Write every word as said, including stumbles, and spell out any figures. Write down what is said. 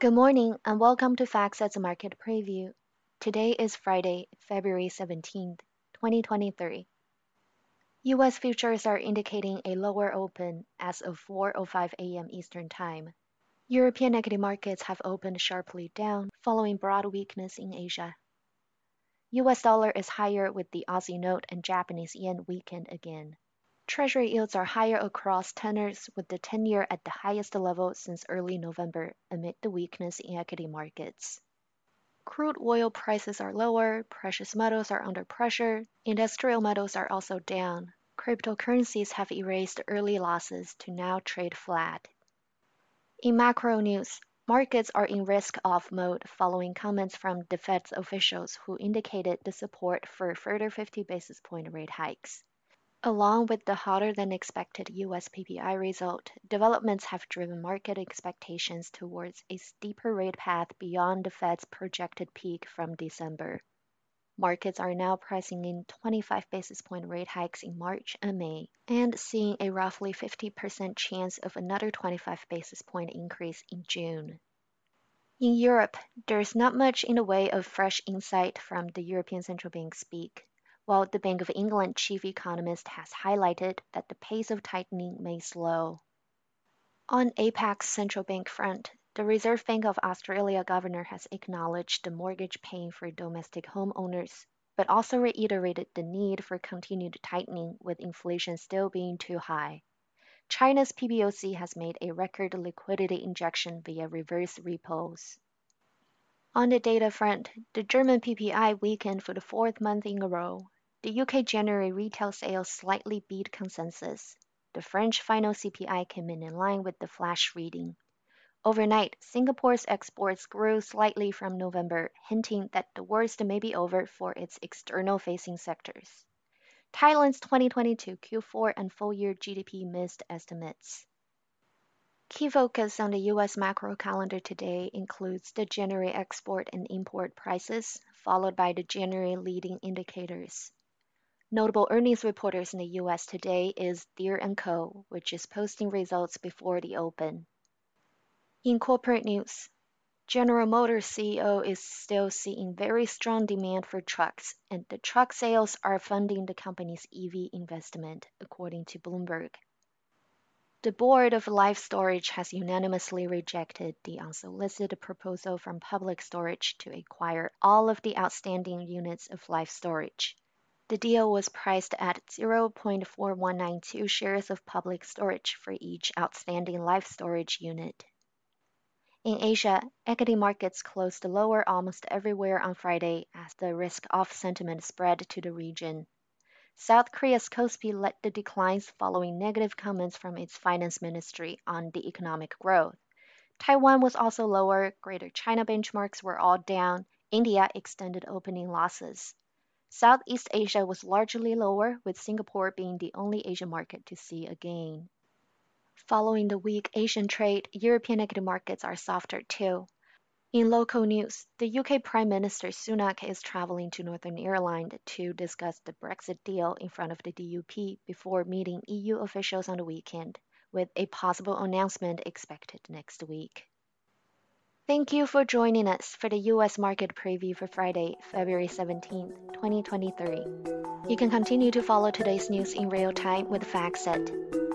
Good morning and welcome to FactSet's Market Preview. Today is Friday, February seventeenth, twenty twenty-three. U S futures are indicating a lower open as of four oh five A M Eastern Time. European equity markets have opened sharply down following broad weakness in Asia. U S dollar is higher with the Aussie note and Japanese yen weakened again. Treasury yields are higher across tenors with the ten-year at the highest level since early November amid the weakness in equity markets. Crude oil prices are lower, precious metals are under pressure, industrial metals are also down. Cryptocurrencies have erased early losses to now trade flat. In macro news, markets are in risk-off mode following comments from the Fed's officials who indicated the support for further fifty basis point rate hikes. Along with the hotter-than-expected U S P P I result, developments have driven market expectations towards a steeper rate path beyond the Fed's projected peak from December. Markets are now pricing in twenty-five basis point rate hikes in March and May, and seeing a roughly fifty percent chance of another twenty-five basis point increase in June. In Europe, there's not much in the way of fresh insight from the European Central Bank speak. While the Bank of England chief economist has highlighted that the pace of tightening may slow. On A PAC's central bank front, the Reserve Bank of Australia governor has acknowledged the mortgage pain for domestic homeowners, but also reiterated the need for continued tightening with inflation still being too high. China's P B O C has made a record liquidity injection via reverse repos. On the data front, the German P P I weakened for the fourth month in a row. The U K January retail sales slightly beat consensus. The French final C P I came in in line with the flash reading. Overnight, Singapore's exports grew slightly from November, hinting that the worst may be over for its external-facing sectors. Thailand's twenty twenty-two Q four and full-year G D P missed estimates. Key focus on the U S macro calendar today includes the January export and import prices, followed by the January leading indicators. Notable earnings reporters in the U S today is Deere and Co., which is posting results before the open. In corporate news, General Motors C E O is still seeing very strong demand for trucks, and the truck sales are funding the company's E V investment, according to Bloomberg. The board of Life Storage has unanimously rejected the unsolicited proposal from Public Storage to acquire all of the outstanding units of Life Storage. The deal was priced at zero point four one nine two shares of Public Storage for each outstanding Life Storage unit. In Asia, equity markets closed lower almost everywhere on Friday as the risk-off sentiment spread to the region. South Korea's Kospi led the declines following negative comments from its finance ministry on the economic growth. Taiwan was also lower, Greater China benchmarks were all down, India extended opening losses. Southeast Asia was largely lower, with Singapore being the only Asian market to see a gain. Following the weak Asian trade, European equity markets are softer too. In local news, the U K Prime Minister Sunak is traveling to Northern Ireland to discuss the Brexit deal in front of the D U P before meeting E U officials on the weekend, with a possible announcement expected next week. Thank you for joining us for the U S Market Preview for Friday, February seventeenth, twenty twenty-three. You can continue to follow today's news in real time with FactSet.